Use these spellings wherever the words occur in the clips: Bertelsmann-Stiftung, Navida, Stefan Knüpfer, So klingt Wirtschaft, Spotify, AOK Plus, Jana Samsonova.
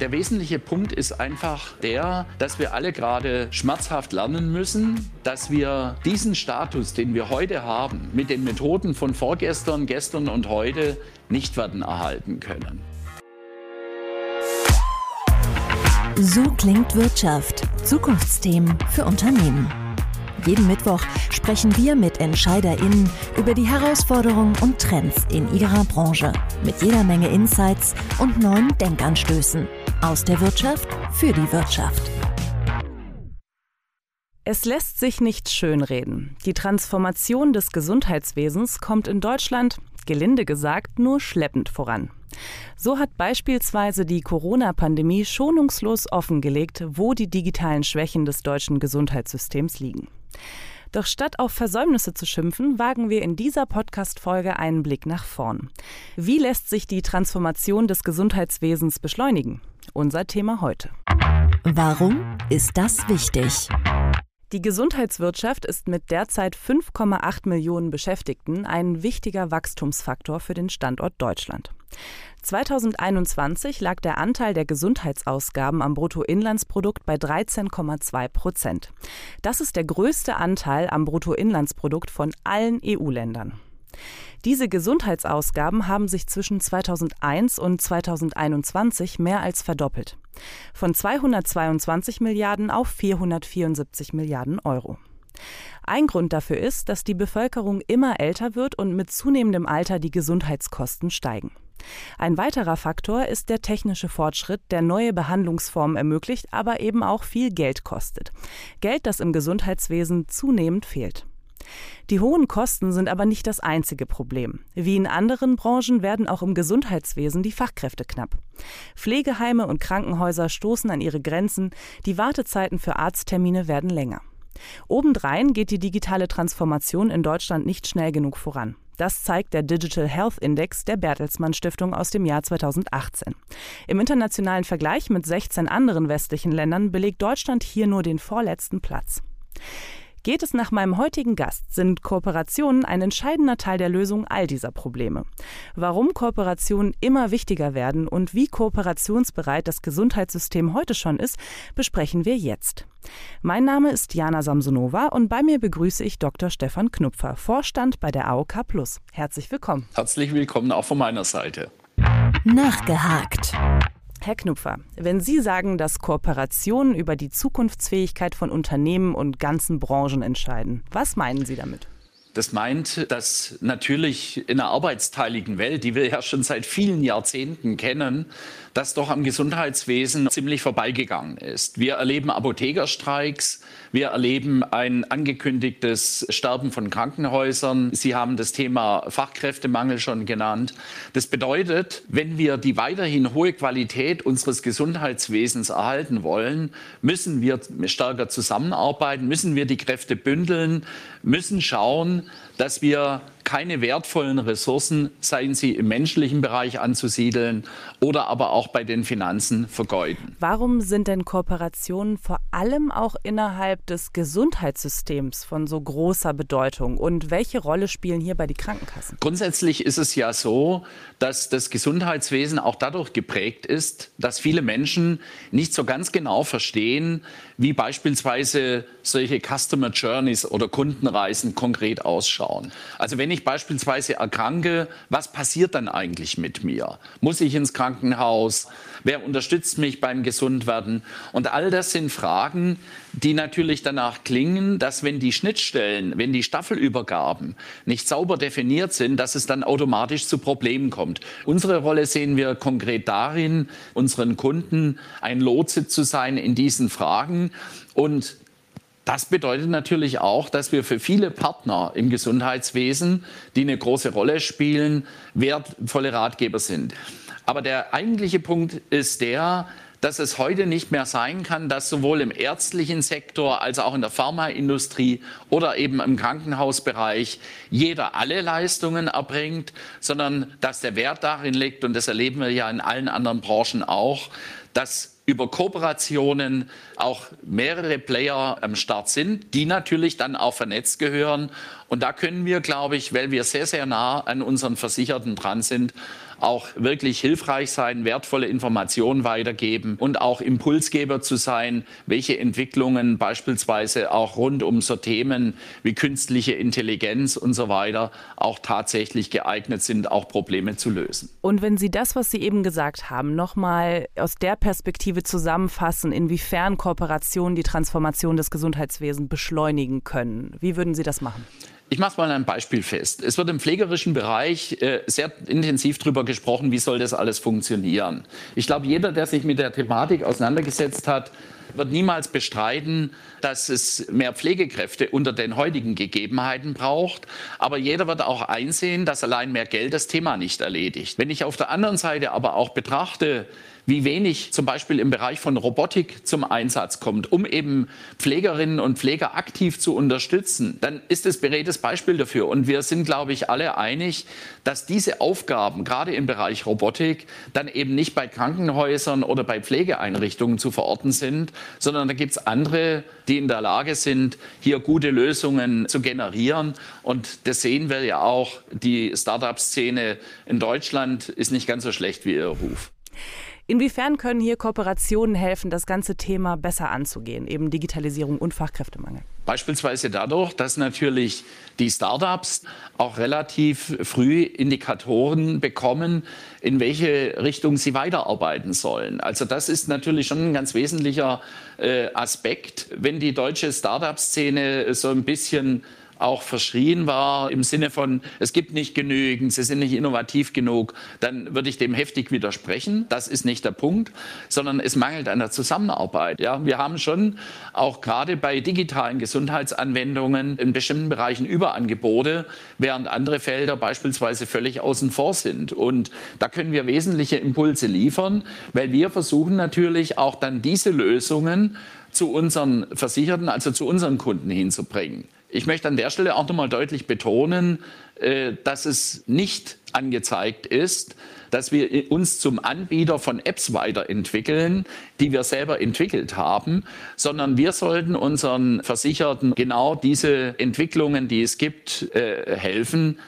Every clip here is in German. Der wesentliche Punkt ist einfach der, dass wir alle gerade schmerzhaft lernen müssen, dass wir diesen Status, den wir heute haben, mit den Methoden von vorgestern, gestern und heute nicht werden erhalten können. So klingt Wirtschaft. Zukunftsthemen für Unternehmen. Jeden Mittwoch sprechen wir mit EntscheiderInnen über die Herausforderungen und Trends in ihrer Branche. Mit jeder Menge Insights und neuen Denkanstößen. Aus der Wirtschaft für die Wirtschaft. Es lässt sich nicht schönreden. Die Transformation des Gesundheitswesens kommt in Deutschland, gelinde gesagt, nur schleppend voran. So hat beispielsweise die Corona-Pandemie schonungslos offengelegt, wo die digitalen Schwächen des deutschen Gesundheitssystems liegen. Doch statt auf Versäumnisse zu schimpfen, wagen wir in dieser Podcast-Folge einen Blick nach vorn. Wie lässt sich die Transformation des Gesundheitswesens beschleunigen? Unser Thema heute. Warum ist das wichtig? Die Gesundheitswirtschaft ist mit derzeit 5,8 Millionen Beschäftigten ein wichtiger Wachstumsfaktor für den Standort Deutschland. 2021 lag der Anteil der Gesundheitsausgaben am Bruttoinlandsprodukt bei 13,2%. Das ist der größte Anteil am Bruttoinlandsprodukt von allen EU-Ländern. Diese Gesundheitsausgaben haben sich zwischen 2001 und 2021 mehr als verdoppelt. Von 222 Milliarden auf 474 Milliarden Euro. Ein Grund dafür ist, dass die Bevölkerung immer älter wird und mit zunehmendem Alter die Gesundheitskosten steigen. Ein weiterer Faktor ist der technische Fortschritt, der neue Behandlungsformen ermöglicht, aber eben auch viel Geld kostet. Geld, das im Gesundheitswesen zunehmend fehlt. Die hohen Kosten sind aber nicht das einzige Problem. Wie in anderen Branchen werden auch im Gesundheitswesen die Fachkräfte knapp. Pflegeheime und Krankenhäuser stoßen an ihre Grenzen, die Wartezeiten für Arzttermine werden länger. Obendrein geht die digitale Transformation in Deutschland nicht schnell genug voran. Das zeigt der Digital Health Index der Bertelsmann-Stiftung aus dem Jahr 2018. Im internationalen Vergleich mit 16 anderen westlichen Ländern belegt Deutschland hier nur den vorletzten Platz. Geht es nach meinem heutigen Gast, sind Kooperationen ein entscheidender Teil der Lösung all dieser Probleme. Warum Kooperationen immer wichtiger werden und wie kooperationsbereit das Gesundheitssystem heute schon ist, besprechen wir jetzt. Mein Name ist Jana Samsonova und bei mir begrüße ich Dr. Stefan Knüpfer, Vorstand bei der AOK Plus. Herzlich willkommen. Herzlich willkommen auch von meiner Seite. Nachgehakt. Herr Knüpfer, wenn Sie sagen, dass Kooperationen über die Zukunftsfähigkeit von Unternehmen und ganzen Branchen entscheiden, was meinen Sie damit? Das meint, dass natürlich in einer arbeitsteiligen Welt, die wir ja schon seit vielen Jahrzehnten kennen, das doch am Gesundheitswesen ziemlich vorbeigegangen ist. Wir erleben Apothekerstreiks, wir erleben ein angekündigtes Sterben von Krankenhäusern. Sie haben das Thema Fachkräftemangel schon genannt. Das bedeutet, wenn wir die weiterhin hohe Qualität unseres Gesundheitswesens erhalten wollen, müssen wir stärker zusammenarbeiten, müssen wir die Kräfte bündeln, müssen schauen, dass wir keine wertvollen Ressourcen, seien sie im menschlichen Bereich anzusiedeln oder aber auch bei den Finanzen, vergeuden. Warum sind denn Kooperationen vor allem auch innerhalb des Gesundheitssystems von so großer Bedeutung? Und welche Rolle spielen hierbei die Krankenkassen? Grundsätzlich ist es ja so, dass das Gesundheitswesen auch dadurch geprägt ist, dass viele Menschen nicht so ganz genau verstehen, wie beispielsweise solche Customer Journeys oder Kundenreisen konkret ausschauen. Also wenn ich beispielsweise erkranke, was passiert dann eigentlich mit mir? Muss ich ins Krankenhaus? Wer unterstützt mich beim Gesundwerden? Und all das sind Fragen, die natürlich danach klingen, dass wenn die Schnittstellen, wenn die Staffelübergaben nicht sauber definiert sind, dass es dann automatisch zu Problemen kommt. Unsere Rolle sehen wir konkret darin, unseren Kunden ein Lotse zu sein in diesen Fragen. Und das bedeutet natürlich auch, dass wir für viele Partner im Gesundheitswesen, die eine große Rolle spielen, wertvolle Ratgeber sind. Aber der eigentliche Punkt ist der, dass es heute nicht mehr sein kann, dass sowohl im ärztlichen Sektor als auch in der Pharmaindustrie oder eben im Krankenhausbereich jeder alle Leistungen erbringt, sondern dass der Wert darin liegt, und das erleben wir ja in allen anderen Branchen auch, dass über Kooperationen auch mehrere Player am Start sind, die natürlich dann auch vernetzt gehören. Und da können wir, glaube ich, weil wir sehr, sehr nah an unseren Versicherten dran sind, auch wirklich hilfreich sein, wertvolle Informationen weitergeben und auch Impulsgeber zu sein, welche Entwicklungen beispielsweise auch rund um so Themen wie künstliche Intelligenz und so weiter auch tatsächlich geeignet sind, auch Probleme zu lösen. Und wenn Sie das, was Sie eben gesagt haben, nochmal aus der Perspektive zusammenfassen, inwiefern Kooperationen die Transformation des Gesundheitswesens beschleunigen können, wie würden Sie das machen? Ich mache mal ein Beispiel fest. Es wird im pflegerischen Bereich sehr intensiv darüber gesprochen, wie soll das alles funktionieren. Ich glaube, jeder, der sich mit der Thematik auseinandergesetzt hat, wird niemals bestreiten, dass es mehr Pflegekräfte unter den heutigen Gegebenheiten braucht. Aber jeder wird auch einsehen, dass allein mehr Geld das Thema nicht erledigt. Wenn ich auf der anderen Seite aber auch betrachte, wie wenig zum Beispiel im Bereich von Robotik zum Einsatz kommt, um eben Pflegerinnen und Pfleger aktiv zu unterstützen, dann ist es beredtes Beispiel dafür. Und wir sind, glaube ich, alle einig, dass diese Aufgaben, gerade im Bereich Robotik, dann eben nicht bei Krankenhäusern oder bei Pflegeeinrichtungen zu verorten sind, sondern da gibt es andere, die in der Lage sind, hier gute Lösungen zu generieren. Und das sehen wir ja auch. Die Start-up-Szene in Deutschland ist nicht ganz so schlecht wie ihr Ruf. Inwiefern können hier Kooperationen helfen, das ganze Thema besser anzugehen, eben Digitalisierung und Fachkräftemangel? Beispielsweise dadurch, dass natürlich die Startups auch relativ früh Indikatoren bekommen, in welche Richtung sie weiterarbeiten sollen. Also das ist natürlich schon ein ganz wesentlicher Aspekt, wenn die deutsche Startup-Szene so ein bisschen auch verschrien war im Sinne von, es gibt nicht genügend, sie sind nicht innovativ genug, dann würde ich dem heftig widersprechen. Das ist nicht der Punkt, sondern es mangelt an der Zusammenarbeit. Ja, wir haben schon auch gerade bei digitalen Gesundheitsanwendungen in bestimmten Bereichen Überangebote, während andere Felder beispielsweise völlig außen vor sind. Und da können wir wesentliche Impulse liefern, weil wir versuchen natürlich auch dann diese Lösungen zu unseren Versicherten, also zu unseren Kunden hinzubringen. Ich möchte an der Stelle auch nochmal deutlich betonen, dass es nicht angezeigt ist, dass wir uns zum Anbieter von Apps weiterentwickeln, die wir selber entwickelt haben, sondern wir sollten unseren Versicherten genau diese Entwicklungen, die es gibt, helfen,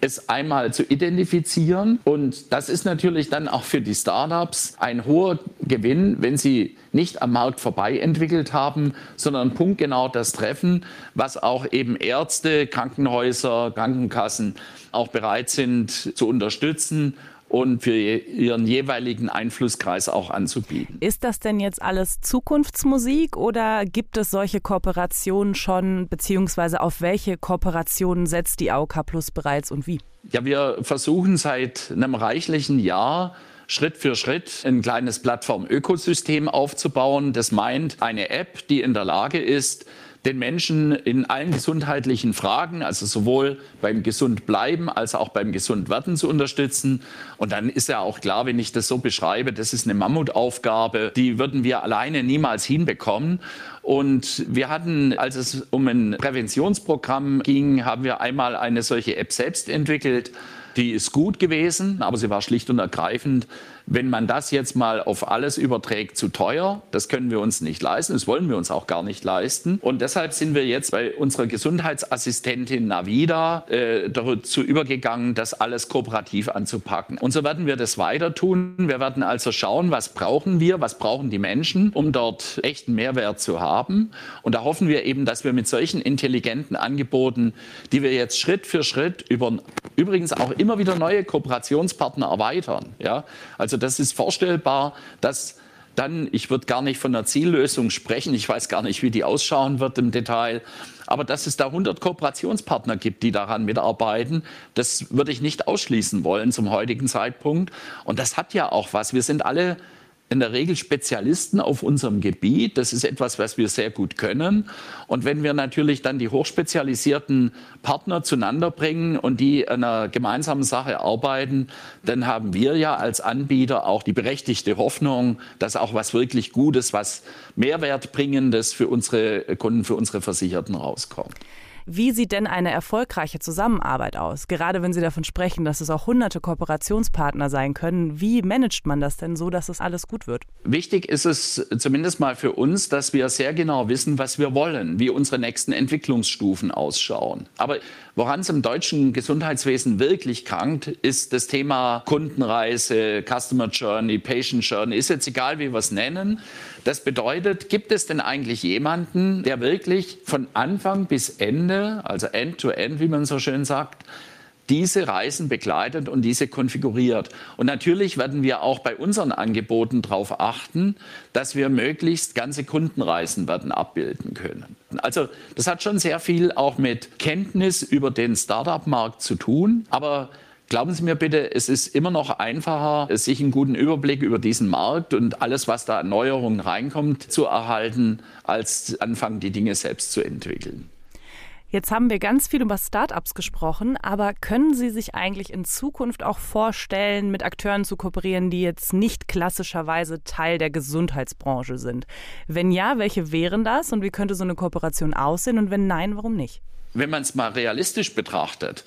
es einmal zu identifizieren. Und das ist natürlich dann auch für die Startups ein hoher Gewinn, wenn sie nicht am Markt vorbei entwickelt haben, sondern punktgenau das treffen, was auch eben Ärzte, Krankenhäuser, Krankenkassen auch bereit sind zu unterstützen und für ihren jeweiligen Einflusskreis auch anzubieten. Ist das denn jetzt alles Zukunftsmusik oder gibt es solche Kooperationen schon, beziehungsweise auf welche Kooperationen setzt die AOK Plus bereits und wie? Ja, wir versuchen seit einem reichlichen Jahr, Schritt für Schritt ein kleines Plattform-Ökosystem aufzubauen. Das meint eine App, die in der Lage ist, den Menschen in allen gesundheitlichen Fragen, also sowohl beim Gesundbleiben als auch beim Gesundwerden zu unterstützen. Und dann ist ja auch klar, wenn ich das so beschreibe, das ist eine Mammutaufgabe, die würden wir alleine niemals hinbekommen. Und wir hatten, als es um ein Präventionsprogramm ging, haben wir einmal eine solche App selbst entwickelt. Die ist gut gewesen, aber sie war schlicht und ergreifend, wenn man das jetzt mal auf alles überträgt, zu teuer. Das können wir uns nicht leisten, das wollen wir uns auch gar nicht leisten. Und deshalb sind wir jetzt bei unserer Gesundheitsassistentin Navida dazu übergegangen, das alles kooperativ anzupacken. Und so werden wir das weiter tun. Wir werden also schauen, was brauchen wir, was brauchen die Menschen, um dort echten Mehrwert zu haben. Und da hoffen wir eben, dass wir mit solchen intelligenten Angeboten, die wir jetzt Schritt für Schritt über übrigens auch immer wieder neue Kooperationspartner erweitern. Ja? Also das ist vorstellbar, dass dann, ich würde gar nicht von einer Ziellösung sprechen, ich weiß gar nicht, wie die ausschauen wird im Detail, aber dass es da 100 Kooperationspartner gibt, die daran mitarbeiten, das würde ich nicht ausschließen wollen zum heutigen Zeitpunkt. Und das hat ja auch was. Wir sind alle in der Regel Spezialisten auf unserem Gebiet. Das ist etwas, was wir sehr gut können. Und wenn wir natürlich dann die hochspezialisierten Partner zueinander bringen und die an einer gemeinsamen Sache arbeiten, dann haben wir ja als Anbieter auch die berechtigte Hoffnung, dass auch was wirklich Gutes, was Mehrwertbringendes für unsere Kunden, für unsere Versicherten rauskommt. Wie sieht denn eine erfolgreiche Zusammenarbeit aus? Gerade wenn Sie davon sprechen, dass es auch hunderte Kooperationspartner sein können. Wie managt man das denn so, dass es alles gut wird? Wichtig ist es zumindest mal für uns, dass wir sehr genau wissen, was wir wollen, wie unsere nächsten Entwicklungsstufen ausschauen. Aber woran es im deutschen Gesundheitswesen wirklich krankt, ist das Thema Kundenreise, Customer Journey, Patient Journey, ist jetzt egal, wie wir es nennen. Das bedeutet, gibt es denn eigentlich jemanden, der wirklich von Anfang bis Ende, also End-to-End, wie man so schön sagt, diese Reisen begleitet und diese konfiguriert. Und natürlich werden wir auch bei unseren Angeboten darauf achten, dass wir möglichst ganze Kundenreisen werden abbilden können. Also das hat schon sehr viel auch mit Kenntnis über den Start-up-Markt zu tun. Aber glauben Sie mir bitte, es ist immer noch einfacher, sich einen guten Überblick über diesen Markt und alles, was da an Neuerungen reinkommt, zu erhalten, als anfangen, die Dinge selbst zu entwickeln. Jetzt haben wir ganz viel über Start-ups gesprochen, aber können Sie sich eigentlich in Zukunft auch vorstellen, mit Akteuren zu kooperieren, die jetzt nicht klassischerweise Teil der Gesundheitsbranche sind? Wenn ja, welche wären das und wie könnte so eine Kooperation aussehen und wenn nein, warum nicht? Wenn man es mal realistisch betrachtet,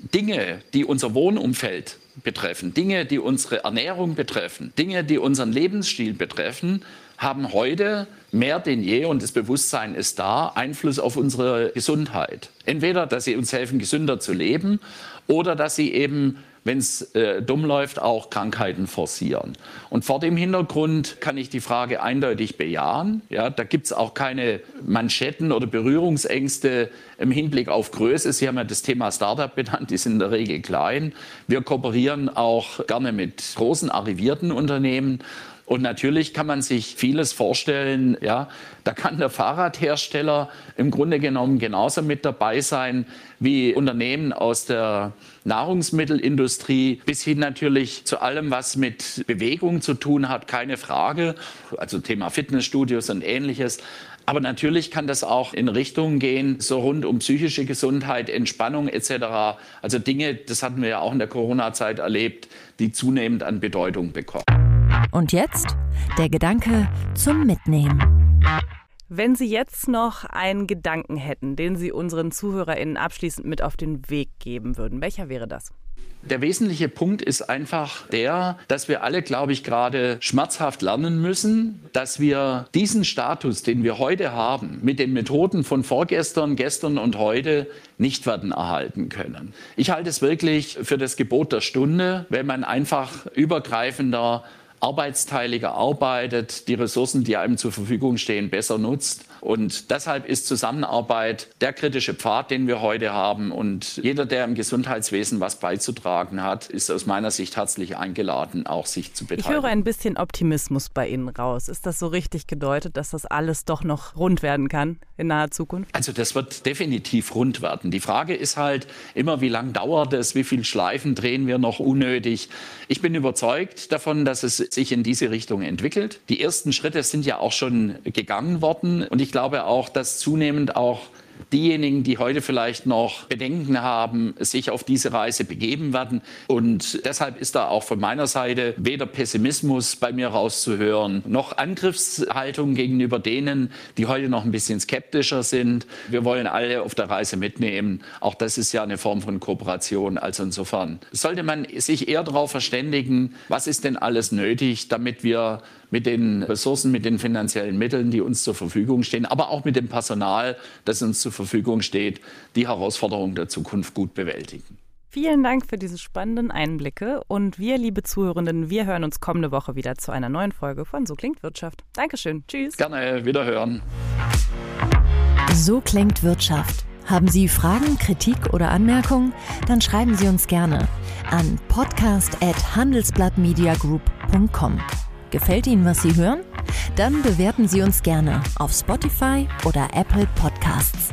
Dinge, die unser Wohnumfeld betreffen, Dinge, die unsere Ernährung betreffen, Dinge, die unseren Lebensstil betreffen, haben heute mehr denn je, und das Bewusstsein ist da, Einfluss auf unsere Gesundheit. Entweder, dass sie uns helfen, gesünder zu leben, oder dass sie eben, wenn es dumm läuft, auch Krankheiten forcieren. Und vor dem Hintergrund kann ich die Frage eindeutig bejahen. Ja, da gibt es auch keine Manschetten oder Berührungsängste im Hinblick auf Größe. Sie haben ja das Thema Startup benannt, die sind in der Regel klein. Wir kooperieren auch gerne mit großen, arrivierten Unternehmen. Und natürlich kann man sich vieles vorstellen, ja, da kann der Fahrradhersteller im Grunde genommen genauso mit dabei sein wie Unternehmen aus der Nahrungsmittelindustrie bis hin natürlich zu allem, was mit Bewegung zu tun hat, keine Frage, also Thema Fitnessstudios und Ähnliches. Aber natürlich kann das auch in Richtungen gehen, so rund um psychische Gesundheit, Entspannung etc. Also Dinge, das hatten wir ja auch in der Corona-Zeit erlebt, die zunehmend an Bedeutung bekommen. Und jetzt der Gedanke zum Mitnehmen. Wenn Sie jetzt noch einen Gedanken hätten, den Sie unseren ZuhörerInnen abschließend mit auf den Weg geben würden, welcher wäre das? Der wesentliche Punkt ist einfach der, dass wir alle, glaube ich, gerade schmerzhaft lernen müssen, dass wir diesen Status, den wir heute haben, mit den Methoden von vorgestern, gestern und heute nicht werden erhalten können. Ich halte es wirklich für das Gebot der Stunde, wenn man einfach übergreifender, arbeitsteiliger arbeitet, die Ressourcen, die einem zur Verfügung stehen, besser nutzt. Und deshalb ist Zusammenarbeit der kritische Pfad, den wir heute haben. Und jeder, der im Gesundheitswesen was beizutragen hat, ist aus meiner Sicht herzlich eingeladen, auch sich zu beteiligen. Ich höre ein bisschen Optimismus bei Ihnen raus. Ist das so richtig gedeutet, dass das alles doch noch rund werden kann in naher Zukunft? Also das wird definitiv rund werden. Die Frage ist halt immer, wie lange dauert es, wie viele Schleifen drehen wir noch unnötig. Ich bin überzeugt davon, dass es sich in diese Richtung entwickelt. Die ersten Schritte sind ja auch schon gegangen worden. Und ich glaube auch, dass zunehmend auch diejenigen, die heute vielleicht noch Bedenken haben, sich auf diese Reise begeben werden. Und deshalb ist da auch von meiner Seite weder Pessimismus bei mir rauszuhören, noch Angriffshaltung gegenüber denen, die heute noch ein bisschen skeptischer sind. Wir wollen alle auf der Reise mitnehmen. Auch das ist ja eine Form von Kooperation. Also insofern sollte man sich eher darauf verständigen, was ist denn alles nötig, damit wir mit den Ressourcen, mit den finanziellen Mitteln, die uns zur Verfügung stehen, aber auch mit dem Personal, das uns zur Verfügung steht, die Herausforderungen der Zukunft gut bewältigen. Vielen Dank für diese spannenden Einblicke. Und wir, liebe Zuhörenden, wir hören uns kommende Woche wieder zu einer neuen Folge von So klingt Wirtschaft. Dankeschön. Tschüss. Gerne. Wiederhören. So klingt Wirtschaft. Haben Sie Fragen, Kritik oder Anmerkungen? Dann schreiben Sie uns gerne an podcast@handelsblattmediagroup.com. Gefällt Ihnen, was Sie hören? Dann bewerten Sie uns gerne auf Spotify oder Apple Podcasts.